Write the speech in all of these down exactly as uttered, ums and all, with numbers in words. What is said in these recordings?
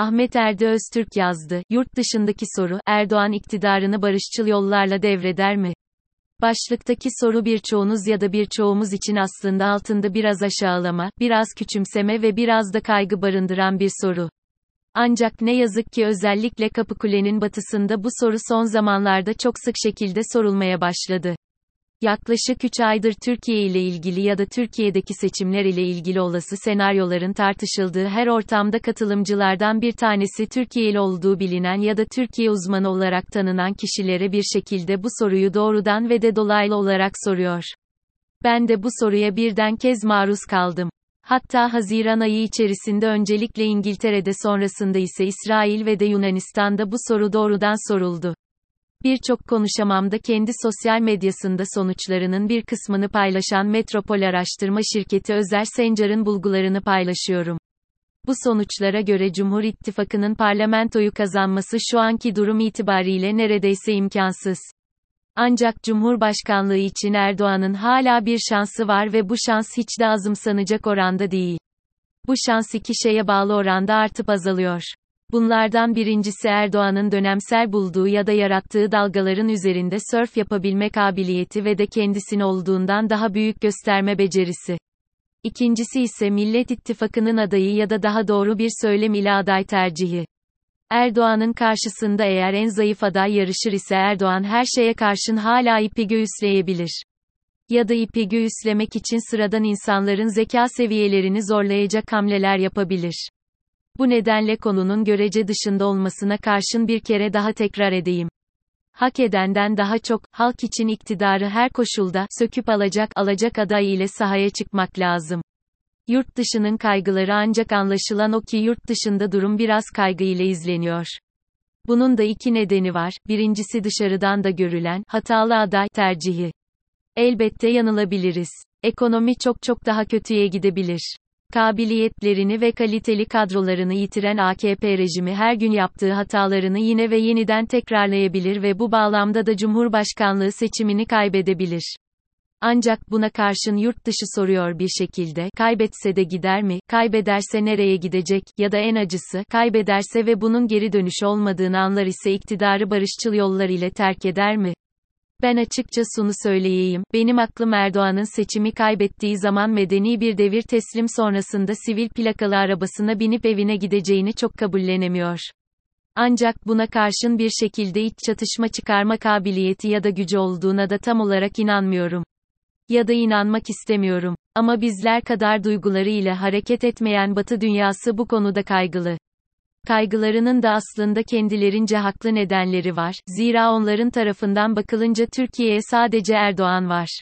Ahmet Erdi Öztürk yazdı. Yurt dışındaki soru, Erdoğan iktidarını barışçıl yollarla devreder mi? Başlıktaki soru birçoğunuz ya da birçoğumuz için aslında altında biraz aşağılama, biraz küçümseme ve biraz da kaygı barındıran bir soru. Ancak ne yazık ki özellikle Kapıkule'nin batısında bu soru son zamanlarda çok sık şekilde sorulmaya başladı. Yaklaşık üç aydır Türkiye ile ilgili ya da Türkiye'deki seçimler ile ilgili olası senaryoların tartışıldığı her ortamda katılımcılardan bir tanesi Türkiye'li olduğu bilinen ya da Türkiye uzmanı olarak tanınan kişilere bir şekilde bu soruyu doğrudan ve de dolaylı olarak soruyor. Ben de bu soruya birden kez maruz kaldım. Hatta Haziran ayı içerisinde öncelikle İngiltere'de, sonrasında ise İsrail ve de Yunanistan'da bu soru doğrudan soruldu. Birçok konuşmamda kendi sosyal medyasında sonuçlarının bir kısmını paylaşan Metropol Araştırma Şirketi Özer Sencar'ın bulgularını paylaşıyorum. Bu sonuçlara göre Cumhur İttifakı'nın parlamentoyu kazanması şu anki durum itibariyle neredeyse imkansız. Ancak Cumhurbaşkanlığı için Erdoğan'ın hala bir şansı var ve bu şans hiç de azımsanacak oranda değil. Bu şans iki şeye bağlı oranda artıp azalıyor. Bunlardan birincisi Erdoğan'ın dönemsel bulduğu ya da yarattığı dalgaların üzerinde sörf yapabilme kabiliyeti ve de kendisini olduğundan daha büyük gösterme becerisi. İkincisi ise Millet İttifakı'nın adayı ya da daha doğru bir söylem ile aday tercihi. Erdoğan'ın karşısında eğer en zayıf aday yarışır ise Erdoğan her şeye karşın hala ipi göğüsleyebilir. Ya da ipi göğüslemek için sıradan insanların zeka seviyelerini zorlayacak hamleler yapabilir. Bu nedenle konunun görece dışında olmasına karşın bir kere daha tekrar edeyim. Hak edenden daha çok, halk için iktidarı her koşulda, söküp alacak, alacak aday ile sahaya çıkmak lazım. Yurt dışının kaygıları ancak anlaşılan o ki yurt dışında durum biraz kaygı ile izleniyor. Bunun da iki nedeni var. Birincisi dışarıdan da görülen, hatalı aday tercihi. Elbette yanılabiliriz. Ekonomi çok çok daha kötüye gidebilir. Kabiliyetlerini ve kaliteli kadrolarını yitiren A K P rejimi her gün yaptığı hatalarını yine ve yeniden tekrarlayabilir ve bu bağlamda da Cumhurbaşkanlığı seçimini kaybedebilir. Ancak buna karşın yurt dışı soruyor bir şekilde, kaybetse de gider mi, kaybederse nereye gidecek, ya da en acısı, kaybederse ve bunun geri dönüşü olmadığını anlar ise iktidarı barışçıl yollar ile terk eder mi? Ben açıkça şunu söyleyeyim, benim aklım Erdoğan'ın seçimi kaybettiği zaman medeni bir devir teslim sonrasında sivil plakalı arabasına binip evine gideceğini çok kabullenemiyor. Ancak buna karşın bir şekilde iç çatışma çıkarma kabiliyeti ya da gücü olduğuna da tam olarak inanmıyorum. Ya da inanmak istemiyorum. Ama bizler kadar duyguları ile hareket etmeyen Batı dünyası bu konuda kaygılı. Kaygılarının da aslında kendilerince haklı nedenleri var, zira onların tarafından bakılınca Türkiye'ye sadece Erdoğan var.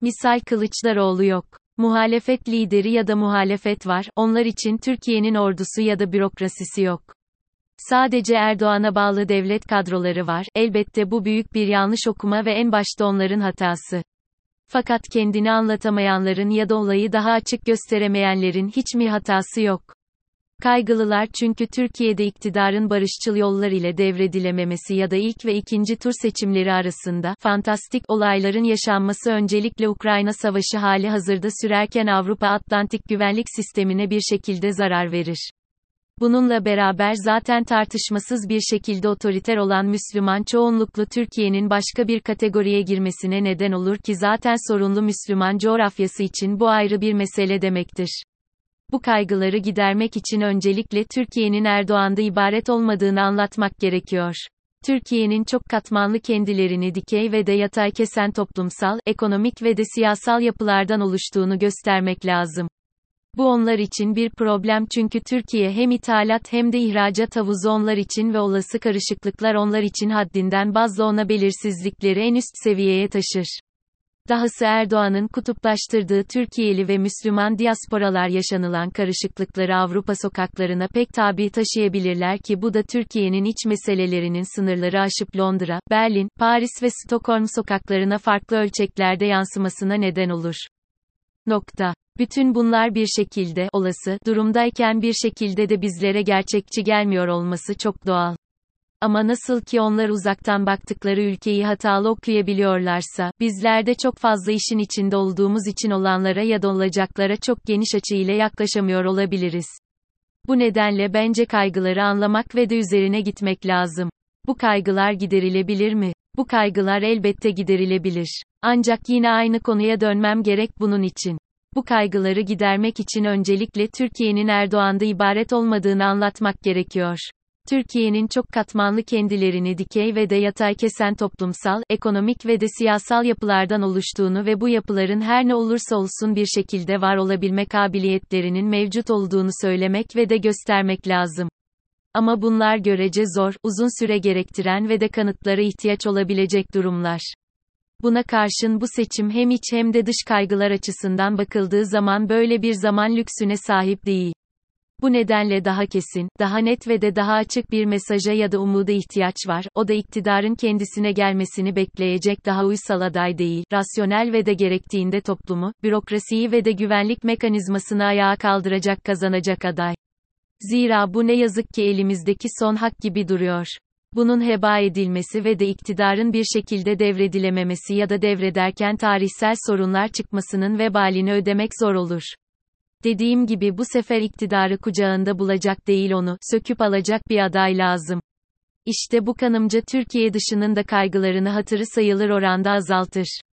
Misal Kılıçdaroğlu yok. Muhalefet lideri ya da muhalefet var, onlar için Türkiye'nin ordusu ya da bürokrasisi yok. Sadece Erdoğan'a bağlı devlet kadroları var, elbette bu büyük bir yanlış okuma ve en başta onların hatası. Fakat kendini anlatamayanların ya da olayı daha açık gösteremeyenlerin hiç mi hatası yok? Kaygılılar çünkü Türkiye'de iktidarın barışçıl yollar ile devredilememesi ya da ilk ve ikinci tur seçimleri arasında fantastik olayların yaşanması öncelikle Ukrayna Savaşı hali hazırda sürerken Avrupa Atlantik güvenlik sistemine bir şekilde zarar verir. Bununla beraber zaten tartışmasız bir şekilde otoriter olan Müslüman çoğunluklu Türkiye'nin başka bir kategoriye girmesine neden olur ki zaten sorunlu Müslüman coğrafyası için bu ayrı bir mesele demektir. Bu kaygıları gidermek için öncelikle Türkiye'nin Erdoğan'da ibaret olmadığını anlatmak gerekiyor. Türkiye'nin çok katmanlı kendilerini dikey ve de yatay kesen toplumsal, ekonomik ve de siyasal yapılardan oluştuğunu göstermek lazım. Bu onlar için bir problem çünkü Türkiye hem ithalat hem de ihracat havuzu onlar için ve olası karışıklıklar onlar için haddinden fazla ona belirsizlikleri en üst seviyeye taşır. Dahası Erdoğan'ın kutuplaştırdığı Türkiye'li ve Müslüman diasporalar yaşanılan karışıklıkları Avrupa sokaklarına pek tabi taşıyabilirler ki bu da Türkiye'nin iç meselelerinin sınırları aşıp Londra, Berlin, Paris ve Stockholm sokaklarına farklı ölçeklerde yansımasına neden olur. Nokta. Bütün bunlar bir şekilde, olası, durumdayken bir şekilde de bizlere gerçekçi gelmiyor olması çok doğal. Ama nasıl ki onlar uzaktan baktıkları ülkeyi hatalı okuyabiliyorlarsa, bizler de çok fazla işin içinde olduğumuz için olanlara ya da olacaklara çok geniş açıyla yaklaşamıyor olabiliriz. Bu nedenle bence kaygıları anlamak ve de üzerine gitmek lazım. Bu kaygılar giderilebilir mi? Bu kaygılar elbette giderilebilir. Ancak yine aynı konuya dönmem gerek bunun için. Bu kaygıları gidermek için öncelikle Türkiye'nin Erdoğan'da ibaret olmadığını anlatmak gerekiyor. Türkiye'nin çok katmanlı kendilerini dikey ve de yatay kesen toplumsal, ekonomik ve de siyasal yapılardan oluştuğunu ve bu yapıların her ne olursa olsun bir şekilde var olabilme kabiliyetlerinin mevcut olduğunu söylemek ve de göstermek lazım. Ama bunlar görece zor, uzun süre gerektiren ve de kanıtlara ihtiyaç olabilecek durumlar. Buna karşın bu seçim hem iç hem de dış kaygılar açısından bakıldığı zaman böyle bir zaman lüksüne sahip değil. Bu nedenle daha kesin, daha net ve de daha açık bir mesaja ya da umuda ihtiyaç var, o da iktidarın kendisine gelmesini bekleyecek daha uysal aday değil, rasyonel ve de gerektiğinde toplumu, bürokrasiyi ve de güvenlik mekanizmasını ayağa kaldıracak kazanacak aday. Zira bu ne yazık ki elimizdeki son hak gibi duruyor. Bunun heba edilmesi ve de iktidarın bir şekilde devredilememesi ya da devrederken tarihsel sorunlar çıkmasının vebalini ödemek zor olur. Dediğim gibi bu sefer iktidarı kucağında bulacak değil onu, söküp alacak bir aday lazım. İşte bu kanımca Türkiye dışının da kaygılarını hatırı sayılır oranda azaltır.